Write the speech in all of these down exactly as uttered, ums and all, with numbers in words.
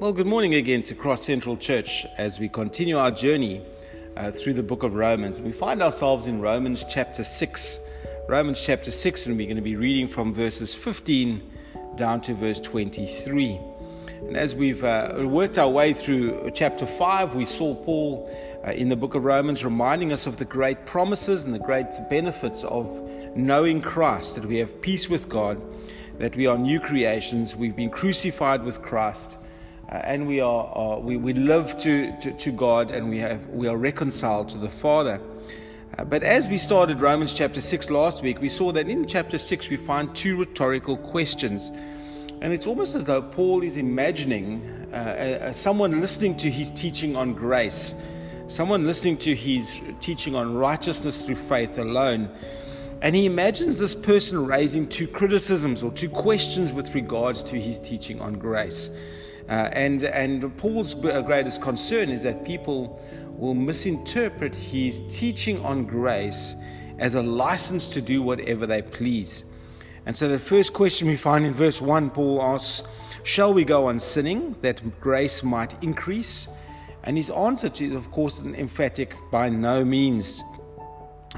Well, good morning again to Cross Central Church as we continue our journey uh, through the book of Romans. We find ourselves in Romans chapter six. Romans chapter six, and we're going to be reading from verses fifteen down to verse twenty-three. And as we've uh, worked our way through chapter five, we saw Paul uh, in the book of Romans reminding us of the great promises and the great benefits of knowing Christ, that we have peace with God, that we are new creations, we've been crucified with Christ, Uh, and we are, are we, we live to, to, to God, and we have we are reconciled to the Father. Uh, but as we started Romans chapter six last week, we saw that in chapter six we find two rhetorical questions. And it's almost as though Paul is imagining uh, uh, someone listening to his teaching on grace, someone listening to his teaching on righteousness through faith alone. And he imagines this person raising two criticisms or two questions with regards to his teaching on grace. Uh, and and Paul's greatest concern is that people will misinterpret his teaching on grace as a license to do whatever they please. And so the first question we find in verse one, Paul asks, "Shall we go on sinning that grace might increase?" And his answer to it, of course, an emphatic "by no means."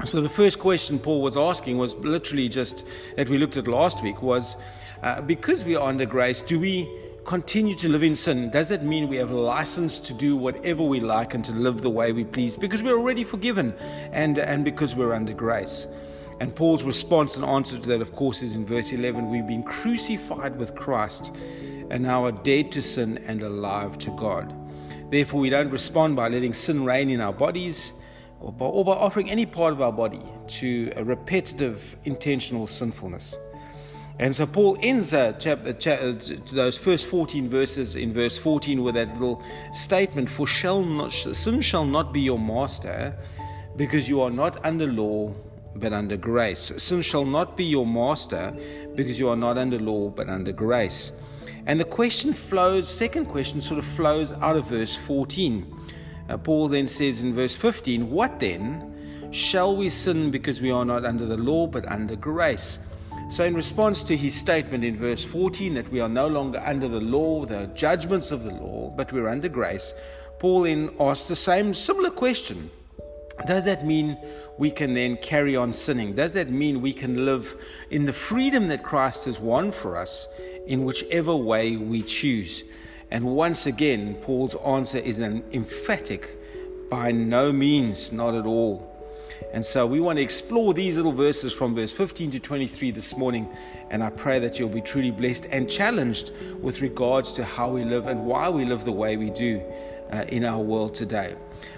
So the first question Paul was asking was literally just that we looked at last week was, uh, because we are under grace, do we continue to live in sin? Does that mean we have a license to do whatever we like and to live the way we please because we're already forgiven and and because we're under grace? And Paul's response and answer to that, of course, is in verse eleven: we've been crucified with Christ and now are dead to sin and alive to God. Therefore, we don't respond by letting sin reign in our bodies or by, or by offering any part of our body to a repetitive, intentional sinfulness. And so Paul ends uh, chapter, chapter, those first fourteen verses in verse fourteen with that little statement, "For shall not, sin shall not be your master, because you are not under law, but under grace." Sin shall not be your master, because you are not under law, but under grace. And the question flows, second question sort of flows out of verse fourteen. Uh, Paul then says in verse fifteen, "What then? Shall we sin because we are not under the law, but under grace?" So in response to his statement in verse fourteen that we are no longer under the law, the judgments of the law, but we're under grace, Paul then asks the same similar question. Does that mean we can then carry on sinning? Does that mean we can live in the freedom that Christ has won for us in whichever way we choose? And once again, Paul's answer is an emphatic, "By no means, not at all." And so we want to explore these little verses from verse fifteen to twenty-three this morning, and I pray that you'll be truly blessed and challenged with regards to how we live and why we live the way we do uh, in our world today.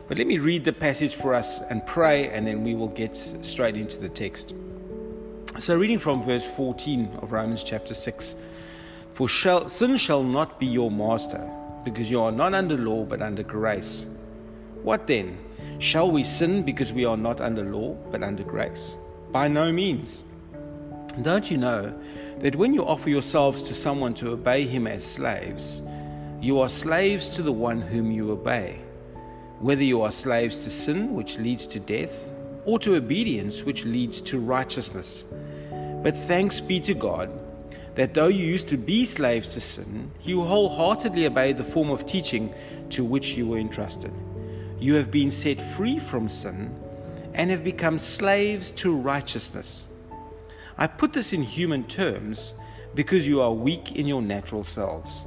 But let me read the passage for us and pray, and then we will get straight into the text. So reading from verse fourteen of Romans chapter six, "For shall, sin shall not be your master, because you are not under law but under grace. What then? Shall we sin because we are not under law, but under grace? By no means. Don't you know that when you offer yourselves to someone to obey him as slaves, you are slaves to the one whom you obey, whether you are slaves to sin, which leads to death, or to obedience, which leads to righteousness? But thanks be to God, that though you used to be slaves to sin, you wholeheartedly obeyed the form of teaching to which you were entrusted. You have been set free from sin and have become slaves to righteousness. I put this in human terms because you are weak in your natural selves.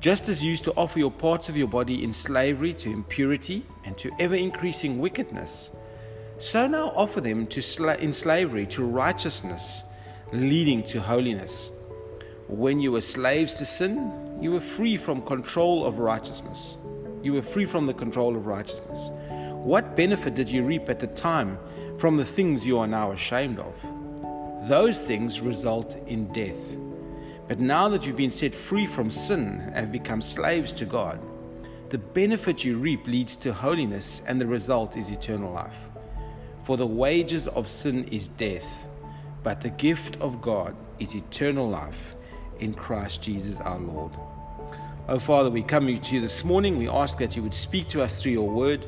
Just as you used to offer your parts of your body in slavery to impurity and to ever-increasing wickedness, so now offer them to sla- in slavery to righteousness, leading to holiness. When you were slaves to sin, you were free from control of righteousness. You were free from the control of righteousness. What benefit did you reap at the time from the things you are now ashamed of? Those things result in death. But now that you've been set free from sin and have become slaves to God, the benefit you reap leads to holiness, and the result is eternal life. For the wages of sin is death, but the gift of God is eternal life in Christ Jesus our Lord." Oh, Father, we come to you this morning. We ask that you would speak to us through your word.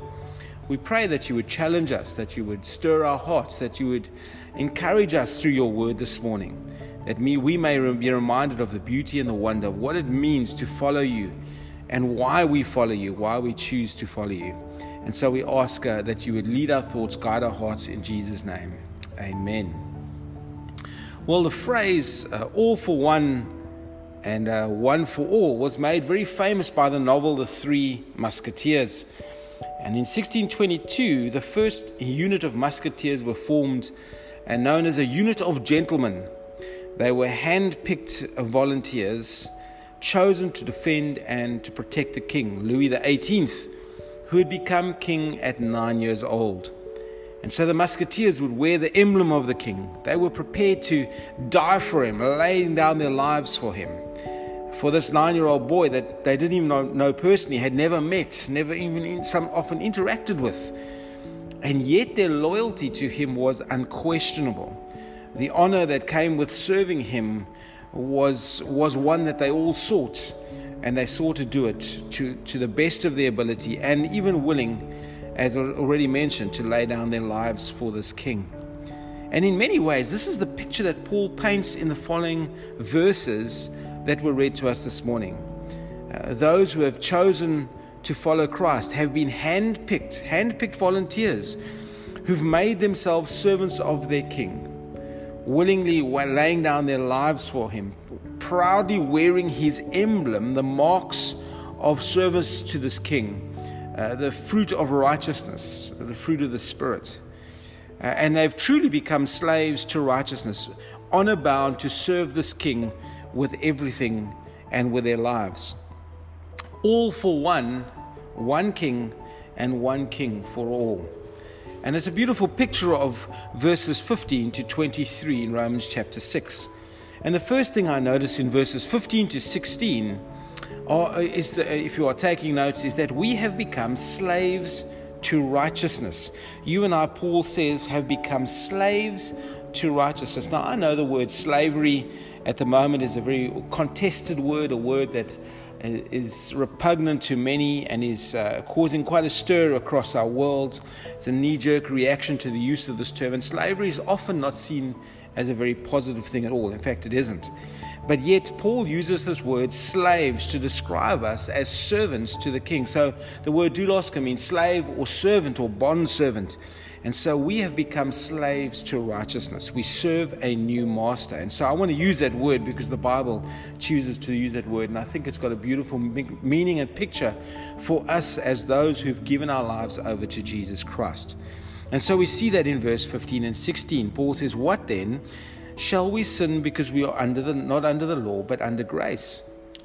We pray that you would challenge us, that you would stir our hearts, that you would encourage us through your word this morning, that we may be reminded of the beauty and the wonder of what it means to follow you and why we follow you, why we choose to follow you. And so we ask uh, that you would lead our thoughts, guide our hearts in Jesus' name. Amen. Well, the phrase uh, all for one and uh, one for all was made very famous by the novel The Three Musketeers. And in sixteen twenty-two, the first unit of musketeers were formed and known as a unit of gentlemen. They were hand-picked volunteers chosen to defend and to protect the king, Louis the eighteenth, who had become king at nine years old. And so the musketeers would wear the emblem of the king. They were prepared to die for him, laying down their lives for him. For this nine-year-old boy that they didn't even know, know personally, had never met, never even in some often interacted with. And yet their loyalty to him was unquestionable. The honor that came with serving him was, was one that they all sought. And they sought to do it to, to the best of their ability, and even willing, as already mentioned, to lay down their lives for this king. And in many ways, this is the picture that Paul paints in the following verses that were read to us this morning. Uh, those who have chosen to follow Christ have been handpicked, handpicked volunteers who've made themselves servants of their king, willingly laying down their lives for him, proudly wearing his emblem, the marks of service to this king. Uh, the fruit of righteousness, the fruit of the Spirit. Uh, and they've truly become slaves to righteousness, honor bound to serve this king with everything and with their lives. All for one, one king, and one king for all. And it's a beautiful picture of verses fifteen to twenty-three in Romans chapter six. And the first thing I notice in verses fifteen to sixteen Or is the, if you are taking notes, is that we have become slaves to righteousness. You and I, Paul says, have become slaves to righteousness. Now, I know the word slavery at the moment is a very contested word, a word that is repugnant to many and is uh, causing quite a stir across our world. It's a knee-jerk reaction to the use of this term, and slavery is often not seen as a very positive thing at all. In fact, it isn't. But yet, Paul uses this word slaves to describe us as servants to the king. So the word doulos can mean slave or servant or bondservant. And so we have become slaves to righteousness. We serve a new master. And so I want to use that word because the Bible chooses to use that word. And I think it's got a beautiful meaning and picture for us as those who've given our lives over to Jesus Christ. And so we see that in verse fifteen and sixteen. Paul says, "What then? Shall we sin because we are under the, not under the law, but under grace?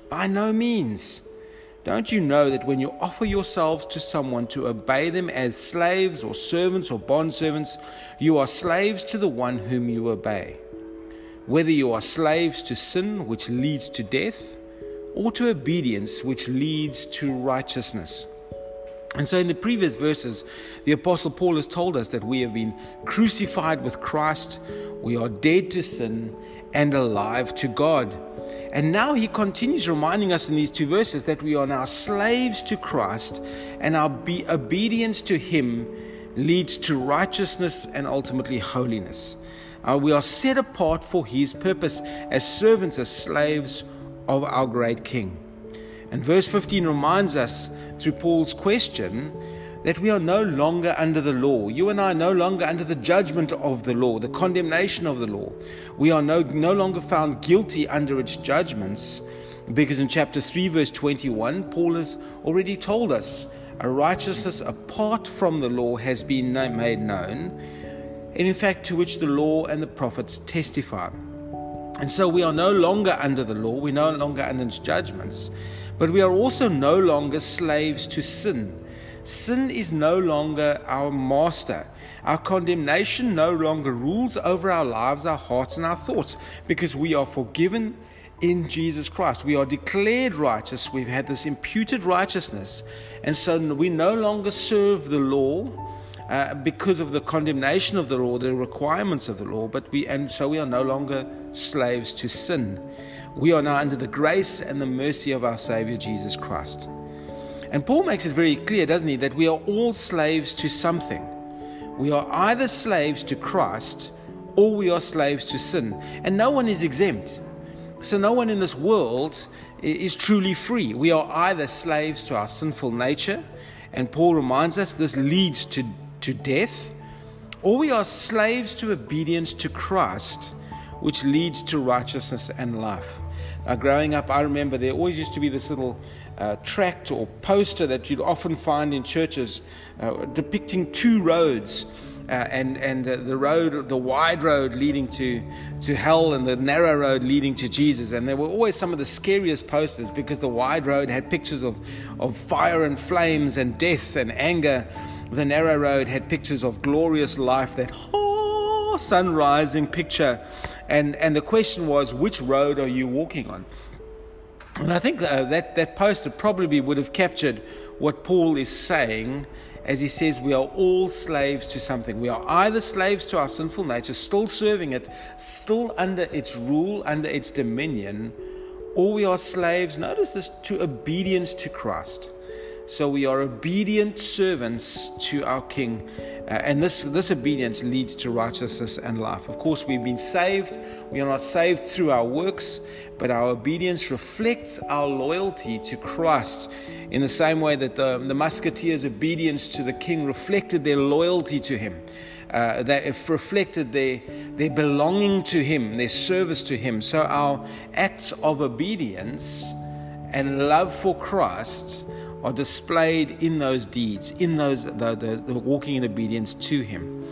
By no means. Don't you know that when you offer yourselves to someone to obey them as slaves or servants or bondservants, you are slaves to the one whom you obey? Whether you are slaves to sin, which leads to death, or to obedience, which leads to righteousness." And so in the previous verses, the Apostle Paul has told us that we have been crucified with Christ, we are dead to sin, and alive to God. And now he continues reminding us in these two verses that we are now slaves to Christ, and our be- obedience to him leads to righteousness and ultimately holiness. Uh, we are set apart for his purpose as servants, as slaves of our great King. And verse fifteen reminds us, through Paul's question, that we are no longer under the law. You and I are no longer under the judgment of the law, the condemnation of the law. We are no, no longer found guilty under its judgments, because in chapter three, verse twenty-one, Paul has already told us, a righteousness apart from the law has been made known, and in fact to which the law and the prophets testify. And so we are no longer under the law, we're no longer under its judgments, but we are also no longer slaves to sin. Sin is no longer our master. Our condemnation no longer rules over our lives, our hearts, and our thoughts, because we are forgiven in Jesus Christ. We are declared righteous. We've had this imputed righteousness. And so we no longer serve the law uh, because of the condemnation of the law, the requirements of the law, but we, and so we are no longer slaves to sin. We are now under the grace and the mercy of our Savior, Jesus Christ. And Paul makes it very clear, doesn't he, that we are all slaves to something. We are either slaves to Christ or we are slaves to sin. And no one is exempt. So no one in this world is truly free. We are either slaves to our sinful nature, and Paul reminds us this leads to, to death, or we are slaves to obedience to Christ, which leads to righteousness and life. Uh, growing up, I remember there always used to be this little uh, tract or poster that you'd often find in churches uh, depicting two roads, uh, and, and uh, the road, the wide road leading to, to hell and the narrow road leading to Jesus. And there were always some of the scariest posters because the wide road had pictures of, of fire and flames and death and anger. The narrow road had pictures of glorious life, that oh, sun-rising picture. And and the question was, which road are you walking on? And I think uh, that, that poster probably would have captured what Paul is saying as he says we are all slaves to something. We are either slaves to our sinful nature, still serving it, still under its rule, under its dominion, or we are slaves, notice this, to obedience to Christ. So we are obedient servants to our King, uh, and this, this obedience leads to righteousness and life. Of course, we've been saved. We are not saved through our works, but our obedience reflects our loyalty to Christ in the same way that the, the musketeers' obedience to the King reflected their loyalty to him. Uh, that reflected their, their belonging to him, their service to him. So our acts of obedience and love for Christ are displayed in those deeds, in those the, the, the walking in obedience to him,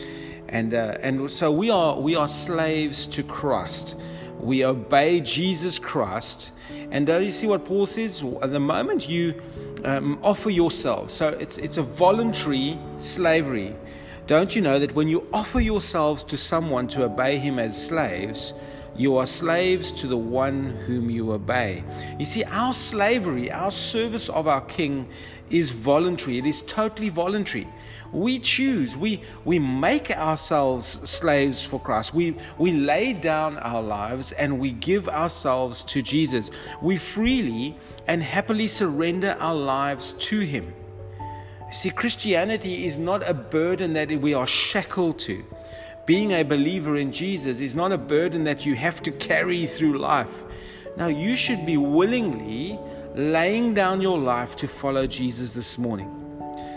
and uh, and so we are we are slaves to Christ. We obey Jesus Christ, and don't you see what Paul says? At the moment you um, offer yourself, so it's it's a voluntary slavery. Don't you know that when you offer yourselves to someone to obey him as slaves, you are slaves to the one whom you obey. You see, our slavery, our service of our King is voluntary. It is totally voluntary. We choose. We we make ourselves slaves for Christ. We, we lay down our lives and we give ourselves to Jesus. We freely and happily surrender our lives to him. See, Christianity is not a burden that we are shackled to. Being a believer in Jesus is not a burden that you have to carry through life. Now, you should be willingly laying down your life to follow Jesus this morning.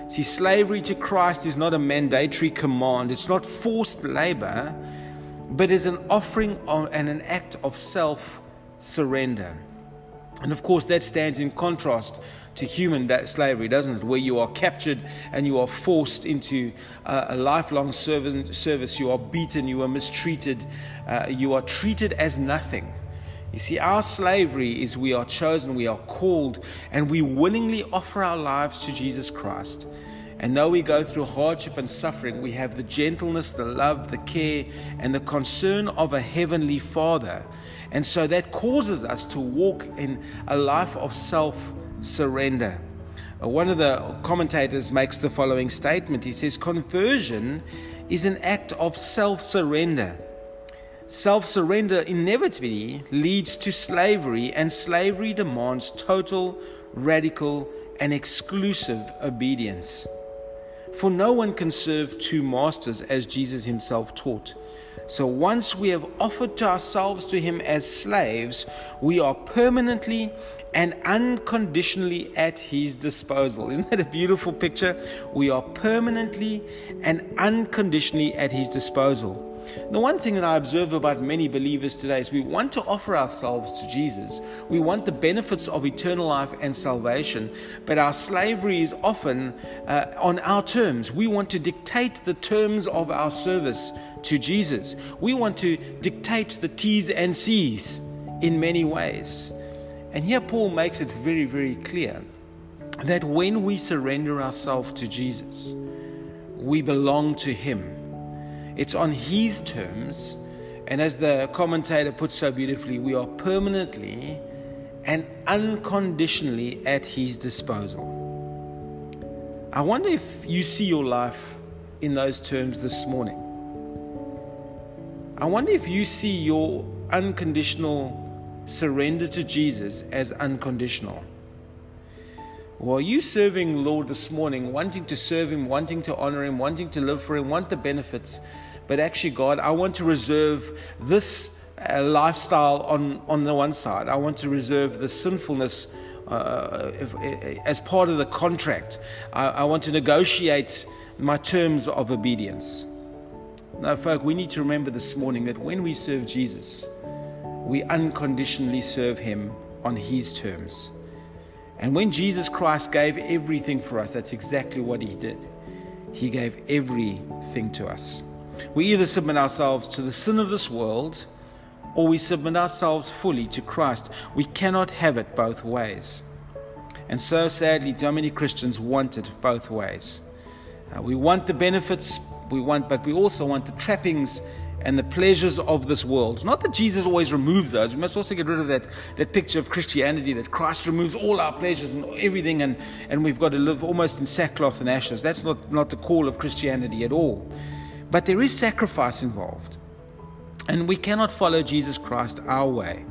See, slavery to Christ is not a mandatory command. It's not forced labor, but is an offering and an act of self-surrender. And of course, that stands in contrast to human slavery, doesn't it? Where you are captured and you are forced into uh, a lifelong service. You are beaten, you are mistreated, uh, you are treated as nothing. You see, our slavery is we are chosen, we are called, and we willingly offer our lives to Jesus Christ. And though we go through hardship and suffering, we have the gentleness, the love, the care, and the concern of a heavenly Father. And so that causes us to walk in a life of self-surrender. One of the commentators makes the following statement. He says, conversion is an act of self-surrender. Self-surrender inevitably leads to slavery, and slavery demands total, radical, and exclusive obedience. For no one can serve two masters, as Jesus himself taught. So once we have offered to ourselves to him as slaves, we are permanently and unconditionally at his disposal. Isn't that a beautiful picture? We are permanently and unconditionally at his disposal. The one thing that I observe about many believers today is we want to offer ourselves to Jesus. We want the benefits of eternal life and salvation, but our slavery is often uh, on our terms. We want to dictate the terms of our service to Jesus. We want to dictate the T's and C's in many ways. And here Paul makes it very, very clear that when we surrender ourselves to Jesus, we belong to him. It's on his terms, and as the commentator puts so beautifully, we are permanently and unconditionally at his disposal. I wonder if you see your life in those terms this morning. I wonder if you see your unconditional surrender to Jesus as unconditional. Well, you serving Lord this morning, wanting to serve him, wanting to honor him, wanting to live for him, want the benefits, but actually, God, I want to reserve this uh, lifestyle on, on the one side. I want to reserve the sinfulness uh, if, as part of the contract. I, I want to negotiate my terms of obedience. Now, folk, we need to remember this morning that when we serve Jesus, we unconditionally serve him on his terms. And when Jesus Christ gave everything for us, that's exactly what he did. He gave everything to us. We either submit ourselves to the sin of this world, or we submit ourselves fully to Christ. We cannot have it both ways. And so, sadly, so many Christians want it both ways. Uh, we want the benefits we want, but we also want the trappings and the pleasures of this world. Not that Jesus always removes those. We must also get rid of that, that picture of Christianity that Christ removes all our pleasures and everything, and, and we've got to live almost in sackcloth and ashes. That's not, not the call of Christianity at all. But there is sacrifice involved. And we cannot follow Jesus Christ our way.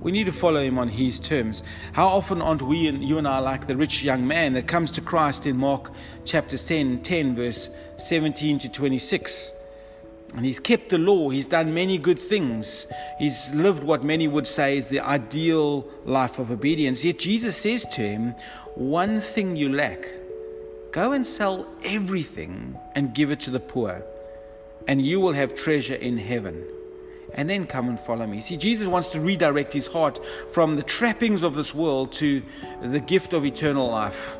We need to follow him on his terms. How often aren't we, and you and I, like the rich young man that comes to Christ in Mark chapter ten, ten, verse seventeen to twenty-six. And he's kept the law. He's done many good things. He's lived what many would say is the ideal life of obedience. Yet Jesus says to him, one thing you lack. Go and sell everything and give it to the poor, and you will have treasure in heaven. And then come and follow me. See, Jesus wants to redirect his heart from the trappings of this world to the gift of eternal life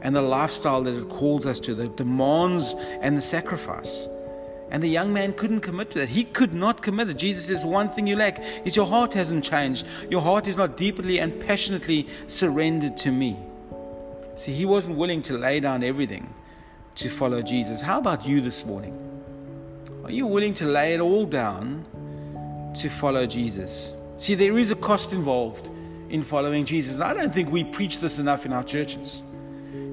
and the lifestyle that it calls us to, the demands and the sacrifice. And the young man couldn't commit to that. He could not commit it. Jesus says, one thing you lack is your heart hasn't changed. Your heart is not deeply and passionately surrendered to me. See, he wasn't willing to lay down everything to follow Jesus. How about you this morning? Are you willing to lay it all down to follow Jesus? See, there is a cost involved in following Jesus. And I don't think we preach this enough in our churches.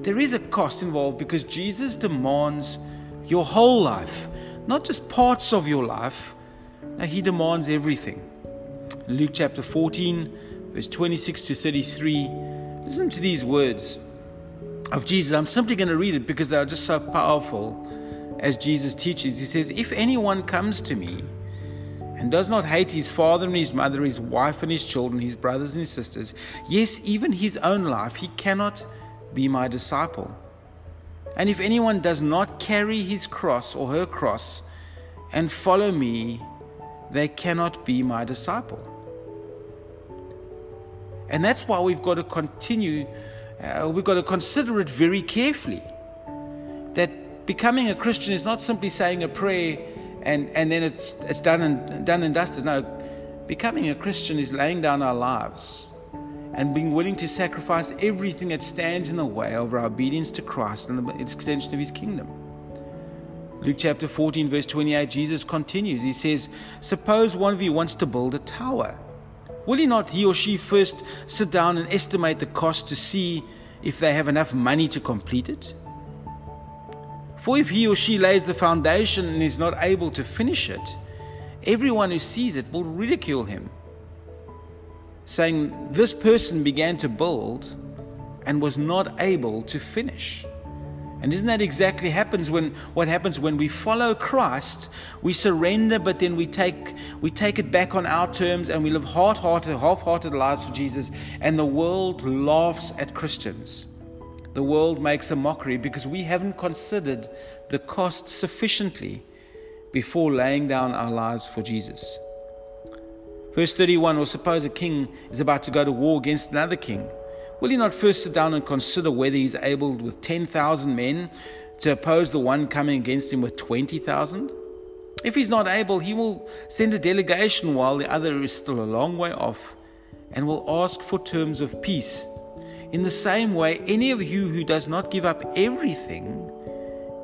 There is a cost involved because Jesus demands your whole life, not just parts of your life. No, he demands everything. Luke chapter fourteen, verse twenty-six to thirty-three. Listen to these words of Jesus. I'm simply going to read it because they are just so powerful as Jesus teaches. He says, if anyone comes to me and does not hate his father and his mother, his wife and his children, his brothers and his sisters, yes, even his own life, he cannot be my disciple. And if anyone does not carry his cross or her cross and follow me, they cannot be my disciple. And that's why we've got to continue, uh, we've got to consider it very carefully. That becoming a Christian is not simply saying a prayer And and then it's it's done and done and dusted. No, becoming a Christian is laying down our lives and being willing to sacrifice everything that stands in the way of our obedience to Christ and the extension of his kingdom. Luke chapter fourteen, verse twenty-eight, Jesus continues. He says, suppose one of you wants to build a tower. Will he not, he or she, first sit down and estimate the cost to see if they have enough money to complete it? For if he or she lays the foundation and is not able to finish it, everyone who sees it will ridicule him, saying, this person began to build and was not able to finish. And isn't that exactly happens when what happens when we follow Christ? We surrender, but then we take we take it back on our terms, and we live hard-hearted, half-hearted lives for Jesus, and the world laughs at Christians. The world makes a mockery because we haven't considered the cost sufficiently before laying down our lives for Jesus. Verse thirty-one, or suppose a king is about to go to war against another king. Will he not first sit down and consider whether he's able with ten thousand men to oppose the one coming against him with twenty thousand? If he's not able, he will send a delegation while the other is still a long way off and will ask for terms of peace. In the same way, any of you who does not give up everything,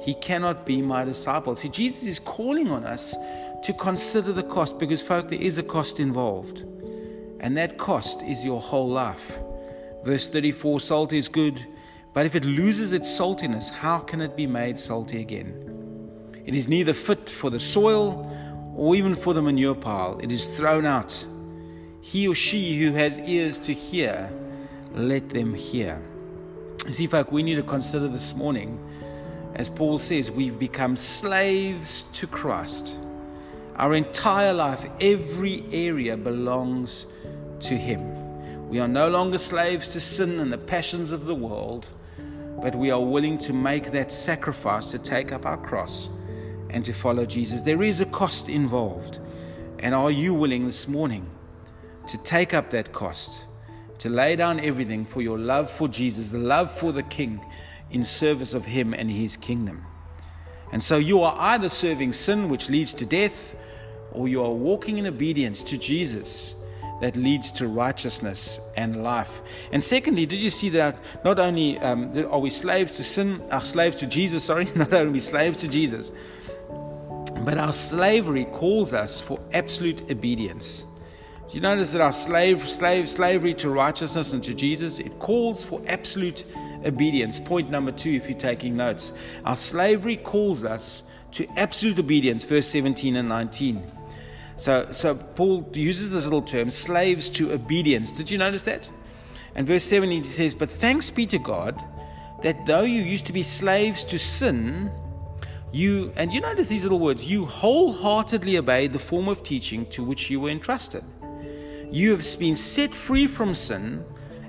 he cannot be my disciple. See, Jesus is calling on us to consider the cost because, folk, there is a cost involved. And that cost is your whole life. Verse thirty-four, salt is good, but if it loses its saltiness, how can it be made salty again? It is neither fit for the soil or even for the manure pile. It is thrown out. He or she who has ears to hear, let them hear. See, folk, we need to consider this morning, as Paul says, we've become slaves to Christ. Our entire life, every area belongs to Him. We are no longer slaves to sin and the passions of the world, but we are willing to make that sacrifice to take up our cross and to follow Jesus. There is a cost involved. And are you willing this morning to take up that cost, to lay down everything for your love for Jesus, the love for the King, in service of Him and His kingdom? And so you are either serving sin, which leads to death, or you are walking in obedience to Jesus that leads to righteousness and life. And secondly, did you see that not only um, are we slaves to sin, uh, slaves to Jesus, sorry, not only are we slaves to Jesus, but our slavery calls us for absolute obedience. Do you notice that our slave, slave, slavery to righteousness and to Jesus, it calls for absolute obedience? Point number two, if you're taking notes. Our slavery calls us to absolute obedience, verse seventeen and nineteen. So, so Paul uses this little term, slaves to obedience. Did you notice that? And verse seventeen says, "But thanks be to God that though you used to be slaves to sin, you," and you notice these little words, "you wholeheartedly obeyed the form of teaching to which you were entrusted. You have been set free from sin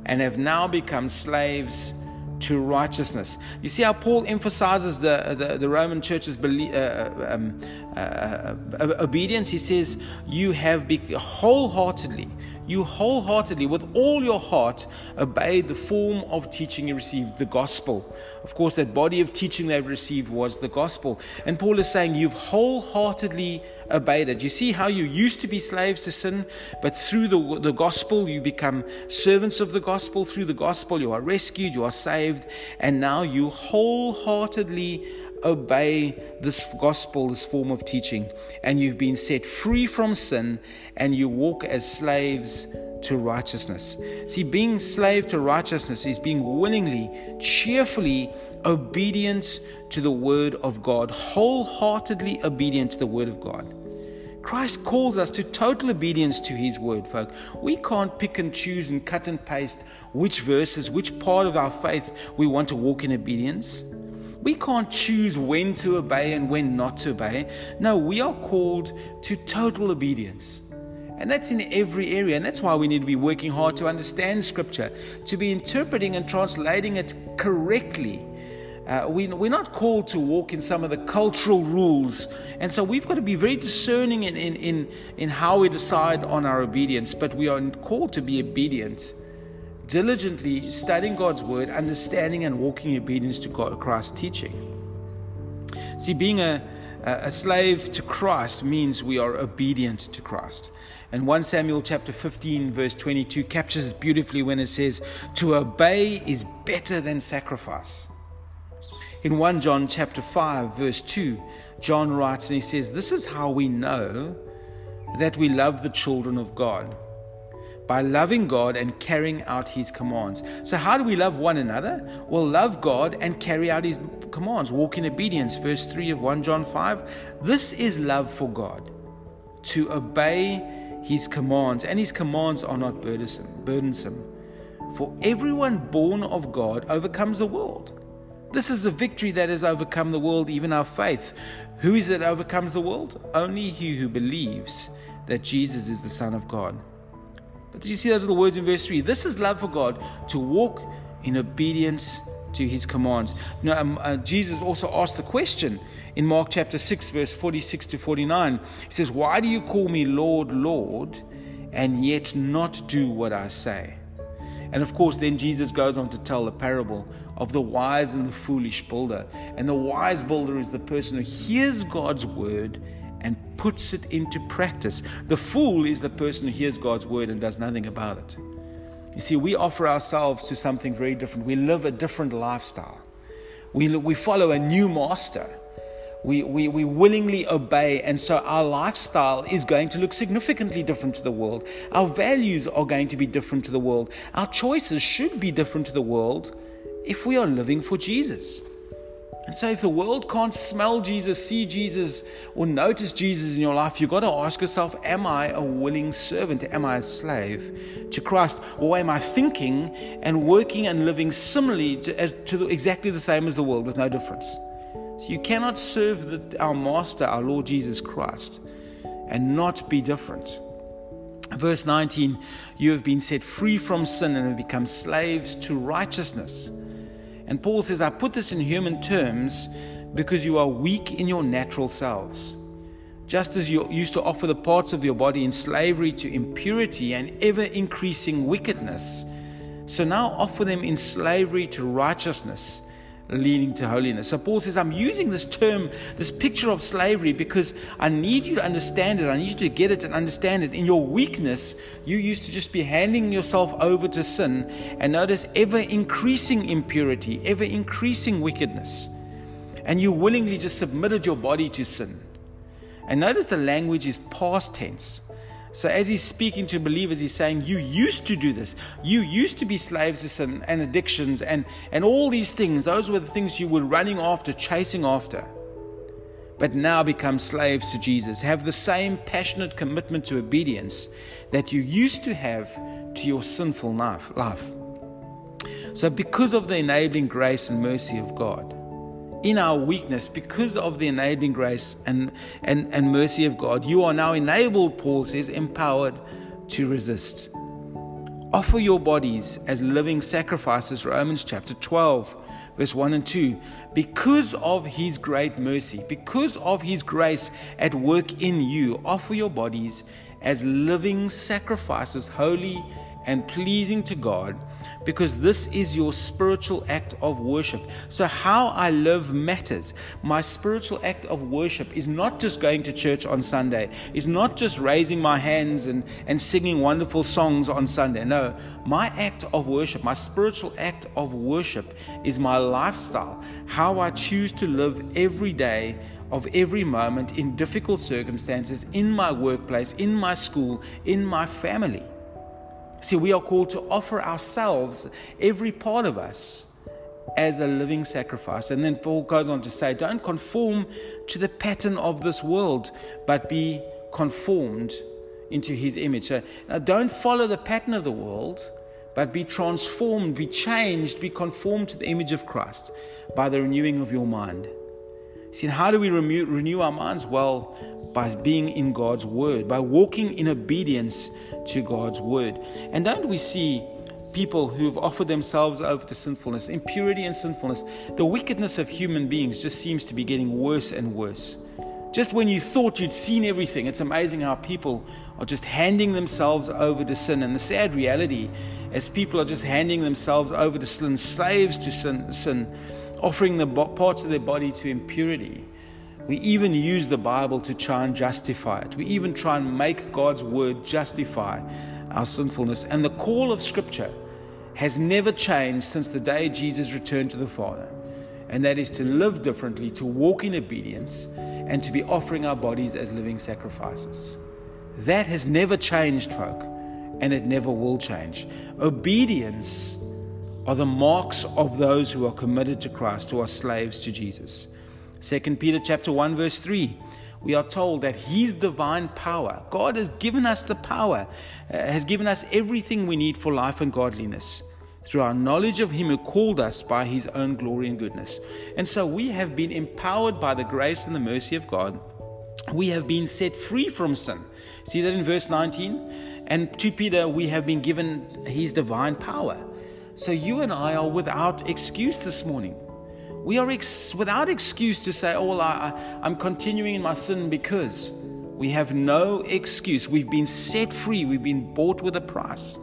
and have now become slaves to righteousness." You see how Paul emphasizes the, the, the Roman church's belie- uh, um, uh, obedience. He says, you have be- wholeheartedly, you wholeheartedly, with all your heart, obeyed the form of teaching you received, the gospel. Of course, that body of teaching they received was the gospel. And Paul is saying, you've wholeheartedly obeyed it. You see how you used to be slaves to sin, but through the, the gospel, you become servants of the gospel. Through the gospel, you are rescued, you are saved, and now you wholeheartedly obey this gospel, this form of teaching, and you've been set free from sin, and you walk as slaves to righteousness. See, being slave to righteousness is being willingly, cheerfully obedient to the word of God, wholeheartedly obedient to the word of God. Christ calls us to total obedience to His word, folk. We can't pick and choose and cut and paste which verses, which part of our faith we want to walk in obedience. We can't choose when to obey and when not to obey. No, we are called to total obedience. And that's in every area. And that's why we need to be working hard to understand Scripture, to be interpreting and translating it correctly. Uh, we, we're not called to walk in some of the cultural rules. And so we've got to be very discerning in, in, in, in how we decide on our obedience. But we are called to be obedient, diligently studying God's word, understanding and walking in obedience to God, Christ's teaching. See, being a, a slave to Christ means we are obedient to Christ. And First Samuel chapter fifteen verse twenty-two captures it beautifully when it says, "To obey is better than sacrifice." In First John chapter five verse two, John writes and he says, "This is how we know that we love the children of God, by loving God and carrying out His commands." So how do we love one another? Well, love God and carry out His commands. Walk in obedience. Verse three of First John five. This is love for God, to obey His commands. And His commands are not burdensome. For everyone born of God overcomes the world. This is the victory that has overcome the world, even our faith. Who is it that overcomes the world? Only he who believes that Jesus is the Son of God. Did you see those little words in verse three? This is love for God, to walk in obedience to His commands. You know, um, uh, Jesus also asked the question in Mark chapter six, verse forty-six to forty-nine. He says, "Why do you call me Lord, Lord, and yet not do what I say?" And of course, then Jesus goes on to tell the parable of the wise and the foolish builder. And the wise builder is the person who hears God's word and puts it into practice. The fool is the person who hears God's word and does nothing about it. You see, we offer ourselves to something very different. We live a different lifestyle. We, we follow a new master. We, we, we willingly obey, and so our lifestyle is going to look significantly different to the world. Our values are going to be different to the world. Our choices should be different to the world if we are living for Jesus. And so if the world can't smell Jesus, see Jesus, or notice Jesus in your life, you've got to ask yourself, am I a willing servant? Am I a slave to Christ? Or am I thinking and working and living similarly to, as, to the, exactly the same as the world with no difference? So you cannot serve the, our Master, our Lord Jesus Christ, and not be different. Verse nineteen, you have been set free from sin and have become slaves to righteousness. And Paul says, I put this in human terms because you are weak in your natural selves. Just as you used to offer the parts of your body in slavery to impurity and ever-increasing wickedness, so now offer them in slavery to righteousness, leading to holiness. So Paul says, I'm using this term, this picture of slavery, because I need you to understand it. I need you to get it and understand it. In your weakness, you used to just be handing yourself over to sin, and notice ever-increasing impurity, ever-increasing wickedness. And you willingly just submitted your body to sin. And notice the language is past tense. So as he's speaking to believers, he's saying, you used to do this. You used to be slaves to sin and addictions and, and all these things. Those were the things you were running after, chasing after. But now become slaves to Jesus. Have the same passionate commitment to obedience that you used to have to your sinful life. So because of the enabling grace and mercy of God, in our weakness, because of the enabling grace and, and, and mercy of God, you are now enabled, Paul says, empowered to resist. Offer your bodies as living sacrifices, Romans chapter twelve, verse one and two, because of his great mercy, because of his grace at work in you, offer your bodies as living sacrifices, holy and pleasing to God, because this is your spiritual act of worship. So how I live matters. My spiritual act of worship is not just going to church on Sunday. It's not just raising my hands and, and singing wonderful songs on Sunday. No, my act of worship, my spiritual act of worship is my lifestyle, how I choose to live every day of every moment in difficult circumstances, in my workplace, in my school, in my family. See, we are called to offer ourselves, every part of us, as a living sacrifice. And then Paul goes on to say, don't conform to the pattern of this world, but be conformed into his image. So, now don't follow the pattern of the world, but be transformed, be changed, be conformed to the image of Christ by the renewing of your mind. See, how do we renew our minds? Well, by being in God's word, by walking in obedience to God's word. And don't we see people who've offered themselves over to sinfulness, impurity and sinfulness? The wickedness of human beings just seems to be getting worse and worse. Just when you thought you'd seen everything, it's amazing how people are just handing themselves over to sin. And the sad reality is people are just handing themselves over to sin, slaves to sin, sin offering the parts of their body to impurity. We even use the Bible to try and justify it. We even try and make God's word justify our sinfulness. And the call of Scripture has never changed since the day Jesus returned to the Father. And that is to live differently, to walk in obedience, and to be offering our bodies as living sacrifices. That has never changed, folk, and it never will change. Obedience are the marks of those who are committed to Christ, who are slaves to Jesus. Second Peter chapter one verse three, we are told that his divine power, God has given us the power, uh, has given us everything we need for life and godliness through our knowledge of him who called us by his own glory and goodness. And so we have been empowered by the grace and the mercy of God. We have been set free from sin. See that in verse nineteen? And to Peter, we have been given his divine power. So you and I are without excuse this morning. We are ex- without excuse to say, oh, well, I, I, I'm continuing in my sin, because we have no excuse. We've been set free. We've been bought with a price.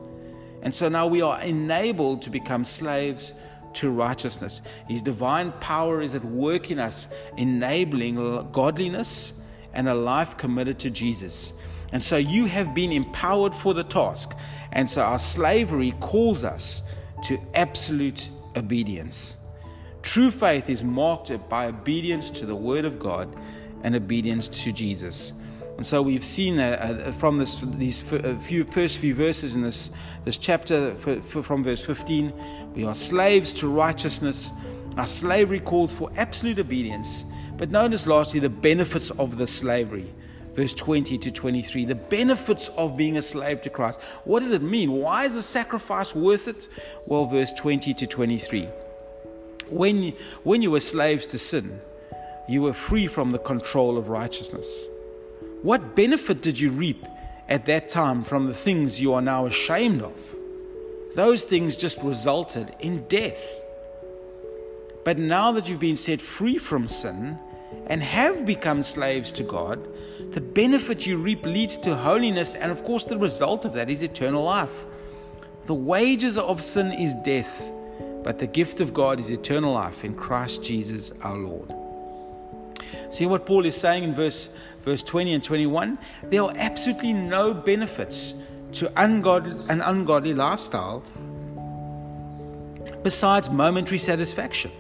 And so now we are enabled to become slaves to righteousness. His divine power is at work in us, enabling godliness and a life committed to Jesus. And so you have been empowered for the task. And so our slavery calls us to absolute obedience. True faith is marked by obedience to the Word of God and obedience to Jesus. And so we've seen uh, from this, these few, first few verses in this, this chapter, for, for, from verse fifteen, we are slaves to righteousness. Our slavery calls for absolute obedience. But notice lastly the benefits of the slavery. Verse twenty to twenty-three, the benefits of being a slave to Christ. What does it mean? Why is the sacrifice worth it? Well, verse twenty to twenty-three. When, when you were slaves to sin, you were free from the control of righteousness. What benefit did you reap at that time from the things you are now ashamed of? Those things just resulted in death. But now that you've been set free from sin and have become slaves to God, the benefit you reap leads to holiness, and of course the result of that is eternal life. The wages of sin is death, but the gift of God is eternal life in Christ Jesus our Lord. See what Paul is saying in verse, verse twenty and twenty-one? There are absolutely no benefits to ungodly, an ungodly lifestyle besides momentary satisfaction.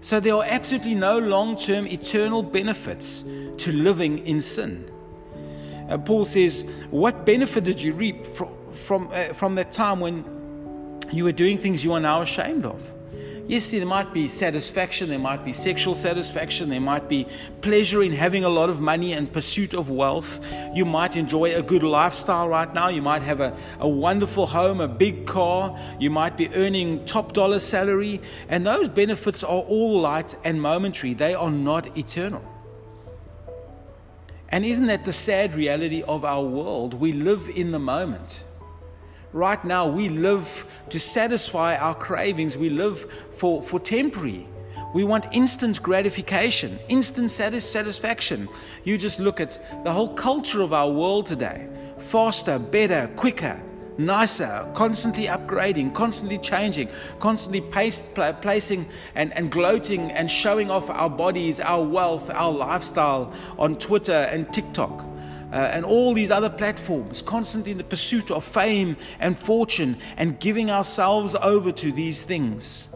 So there are absolutely no long-term eternal benefits to living in sin. Uh, Paul says, what benefit did you reap from, from, uh, from that time when you were doing things you are now ashamed of? Yes, see, there might be satisfaction, there might be sexual satisfaction, there might be pleasure in having a lot of money and pursuit of wealth. You might enjoy a good lifestyle right now. You might have a, a wonderful home, a big car. You might be earning top dollar salary. And those benefits are all light and momentary. They are not eternal. And isn't that the sad reality of our world? We live in the moment. Right now, we live to satisfy our cravings. We live for, for temporary. We want instant gratification, instant satis- satisfaction. You just look at the whole culture of our world today. Faster, better, quicker, nicer, constantly upgrading, constantly changing, constantly pace, pl- placing and, and gloating and showing off our bodies, our wealth, our lifestyle on Twitter and TikTok. Uh, and all these other platforms, constantly in the pursuit of fame and fortune and giving ourselves over to these things.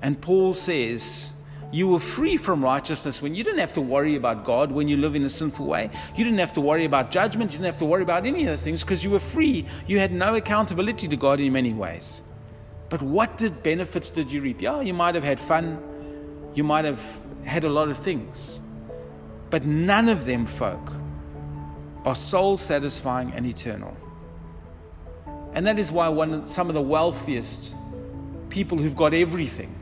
And Paul says, you were free from righteousness when you didn't have to worry about God when you live in a sinful way. You didn't have to worry about judgment. You didn't have to worry about any of those things because you were free. You had no accountability to God in many ways. But what did benefits did you reap? Yeah, you might have had fun. You might have had a lot of things. But none of them, folk, are soul-satisfying and eternal. And that is why one, some of the wealthiest people who've got everything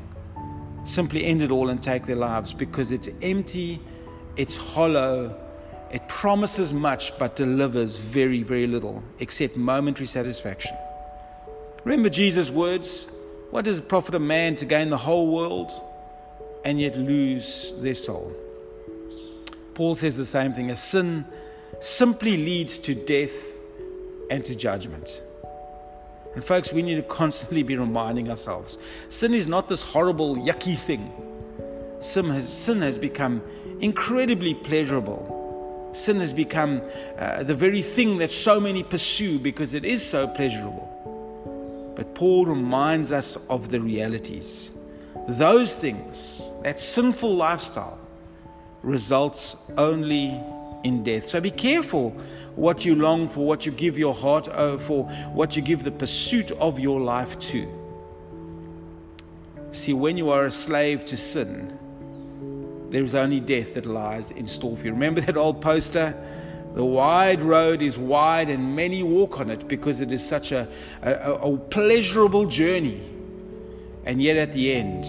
simply end it all and take their lives, because it's empty, it's hollow, it promises much but delivers very, very little except momentary satisfaction. Remember Jesus' words, what does it profit a man to gain the whole world and yet lose their soul? Paul says the same thing. A sin simply leads to death and to judgment. And folks, we need to constantly be reminding ourselves, sin is not this horrible, yucky thing. Sin has, sin has become incredibly pleasurable. Sin has become uh, the very thing that so many pursue because it is so pleasurable. But Paul reminds us of the realities. Those things, that sinful lifestyle, results only in death. So be careful what you long for, what you give your heart for, what you give the pursuit of your life to. See, when you are a slave to sin, there is only death that lies in store for you. Remember that old poster? The wide road is wide and many walk on it because it is such a, a, a pleasurable journey. And yet at the end,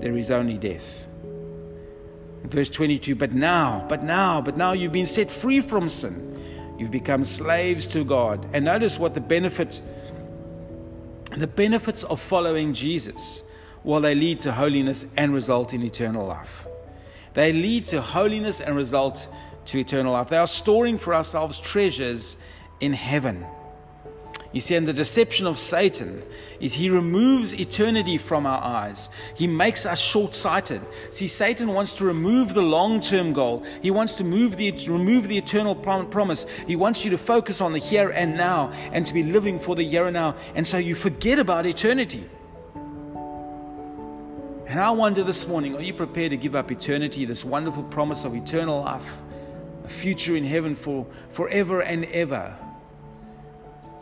there is only death. Verse twenty-two, but now, but now, but now you've been set free from sin. You've become slaves to God. And notice what the benefit, the benefits of following Jesus, well, they lead to holiness and result in eternal life. They lead to holiness and result to eternal life. They are storing for ourselves treasures in heaven. You see, and the deception of Satan is he removes eternity from our eyes. He makes us short-sighted. See, Satan wants to remove the long-term goal. He wants to move the, remove the eternal promise. He wants you to focus on the here and now and to be living for the here and now. And so you forget about eternity. And I wonder this morning, are you prepared to give up eternity, this wonderful promise of eternal life, a future in heaven for forever and ever?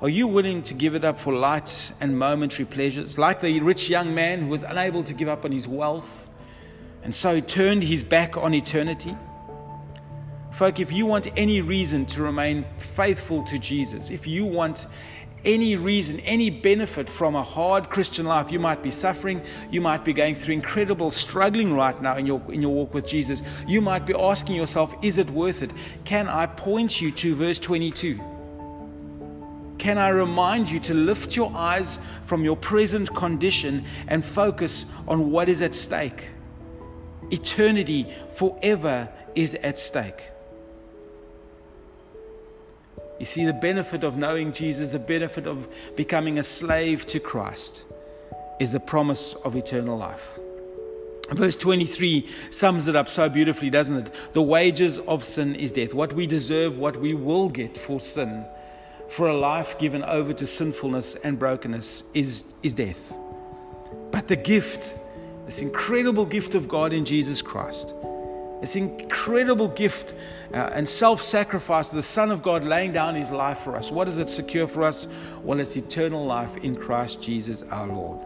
Are you willing to give it up for light and momentary pleasures? Like the rich young man who was unable to give up on his wealth, and so turned his back on eternity. Folk, if you want any reason to remain faithful to Jesus, if you want any reason, any benefit from a hard Christian life. You might be suffering. You might be going through incredible struggling right now in your, in your walk with Jesus. You might be asking yourself, is it worth it? Can I point you to verse twenty-two? Can I remind you to lift your eyes from your present condition and focus on what is at stake? Eternity forever is at stake. You see, the benefit of knowing Jesus, the benefit of becoming a slave to Christ, is the promise of eternal life. Verse twenty-three sums it up so beautifully, doesn't it? The wages of sin is death. What we deserve, what we will get for sin, for a life given over to sinfulness and brokenness, is, is death. But the gift, this incredible gift of God in Jesus Christ, this incredible gift uh, and self-sacrifice of the Son of God laying down his life for us. What does it secure for us? Well, it's eternal life in Christ Jesus our Lord.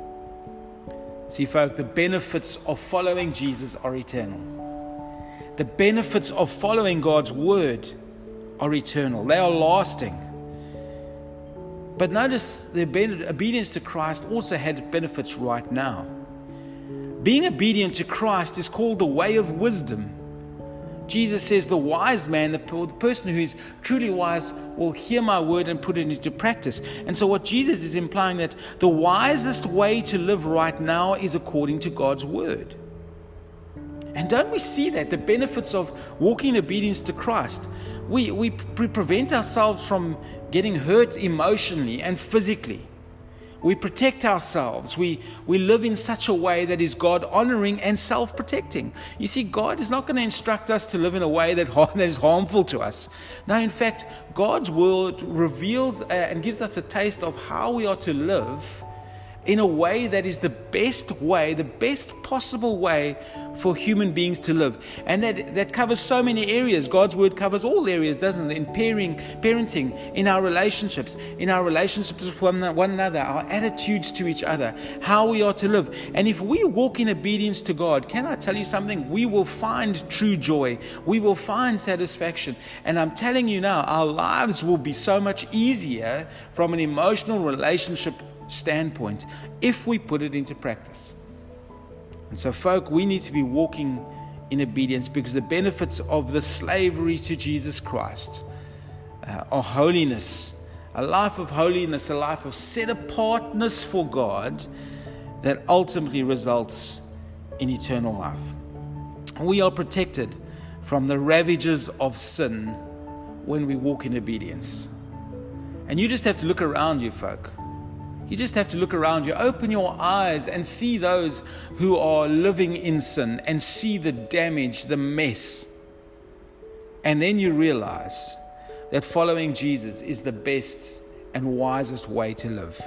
See, folk, the benefits of following Jesus are eternal. The benefits of following God's word are eternal. They are lasting. But notice the obedience to Christ also had benefits right now. Being obedient to Christ is called the way of wisdom. Jesus says the wise man, the person who is truly wise, will hear my word and put it into practice. And so what Jesus is implying, that the wisest way to live right now is according to God's word. And don't we see that, the benefits of walking in obedience to Christ? We, we pre- prevent ourselves from getting hurt emotionally and physically. We protect ourselves. We, we live in such a way that is God-honoring and self-protecting. You see, God is not going to instruct us to live in a way that, that is harmful to us. No, in fact, God's word reveals and gives us a taste of how we are to live in a way that is the best way, the best possible way for human beings to live. And that, that covers so many areas. God's word covers all areas, doesn't it? In pairing, parenting, in our relationships, in our relationships with one, one another, our attitudes to each other, how we are to live. And if we walk in obedience to God, can I tell you something? We will find true joy. We will find satisfaction. And I'm telling you now, our lives will be so much easier from an emotional relationship standpoint if we put it into practice. And so, folk, we need to be walking in obedience, because the benefits of the slavery to Jesus Christ uh, are holiness, a life of holiness, a life of set apartness for God that ultimately results in eternal life. We are protected from the ravages of sin when we walk in obedience. And you just have to look around you, folk. You just have to look around you, open your eyes and see those who are living in sin, and see the damage, the mess. And then you realize that following Jesus is the best and wisest way to live.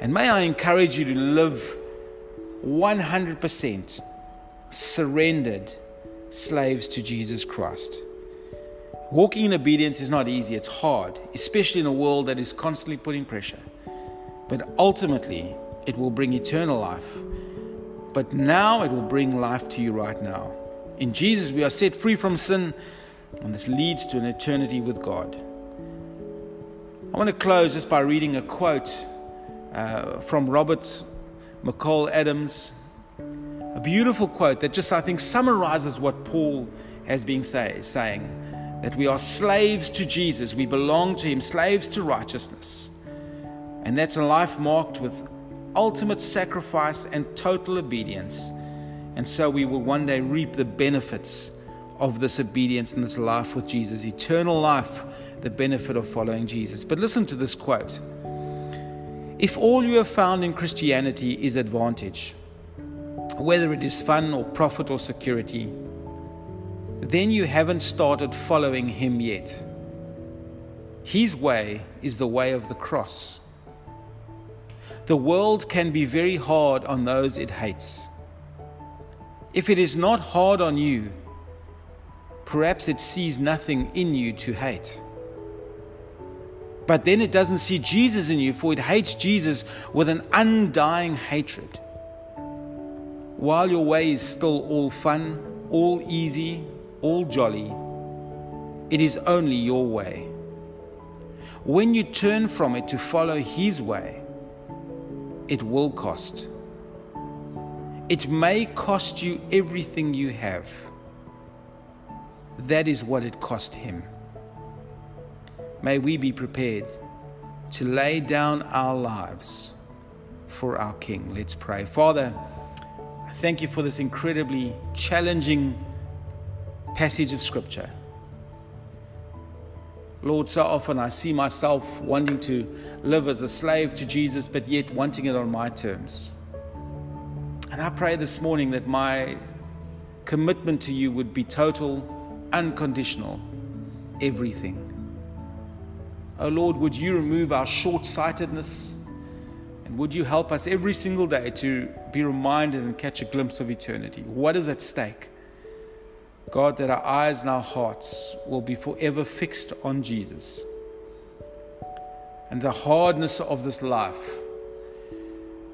And may I encourage you to live one hundred percent surrendered slaves to Jesus Christ. Walking in obedience is not easy, it's hard, especially in a world that is constantly putting pressure. But ultimately, it will bring eternal life. But now it will bring life to you right now. In Jesus, we are set free from sin, and this leads to an eternity with God. I want to close just by reading a quote uh, from Robert McCall Adams. A beautiful quote that just, I think, summarizes what Paul has been say, saying, that we are slaves to Jesus. We belong to him, slaves to righteousness. And that's a life marked with ultimate sacrifice and total obedience. And so we will one day reap the benefits of this obedience and this life with Jesus. Eternal life, the benefit of following Jesus. But listen to this quote. If all you have found in Christianity is advantage, whether it is fun or profit or security, then you haven't started following him yet. His way is the way of the cross. The world can be very hard on those it hates. If it is not hard on you, perhaps it sees nothing in you to hate. But then it doesn't see Jesus in you, for it hates Jesus with an undying hatred. While your way is still all fun, all easy, all jolly, it is only your way. When you turn from it to follow His way, it will cost. It may cost you everything you have. That is what it cost Him. May we be prepared to lay down our lives for our King. Let's pray. Father, I thank you for this incredibly challenging passage of Scripture. Lord, so often I see myself wanting to live as a slave to Jesus, but yet wanting it on my terms. And I pray this morning that my commitment to you would be total, unconditional, everything. Oh Lord, would you remove our short-sightedness, and would you help us every single day to be reminded and catch a glimpse of eternity? What is at stake? God, that our eyes and our hearts will be forever fixed on Jesus. And the hardness of this life,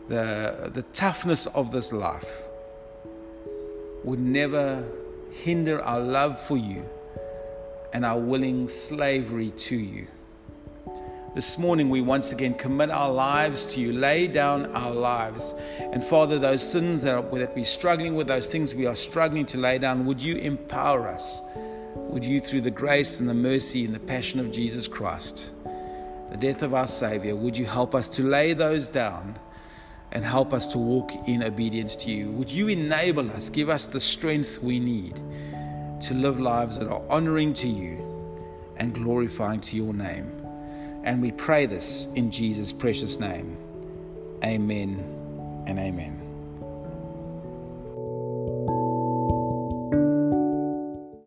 the, the toughness of this life, would never hinder our love for you and our willing slavery to you. This morning we once again commit our lives to you, lay down our lives. And Father, those sins that, are, that we're struggling with, those things we are struggling to lay down, would you empower us? Would you, through the grace and the mercy and the passion of Jesus Christ, the death of our Savior, would you help us to lay those down and help us to walk in obedience to you? Would you enable us, give us the strength we need to live lives that are honoring to you and glorifying to your name? And we pray this in Jesus' precious name. Amen and amen.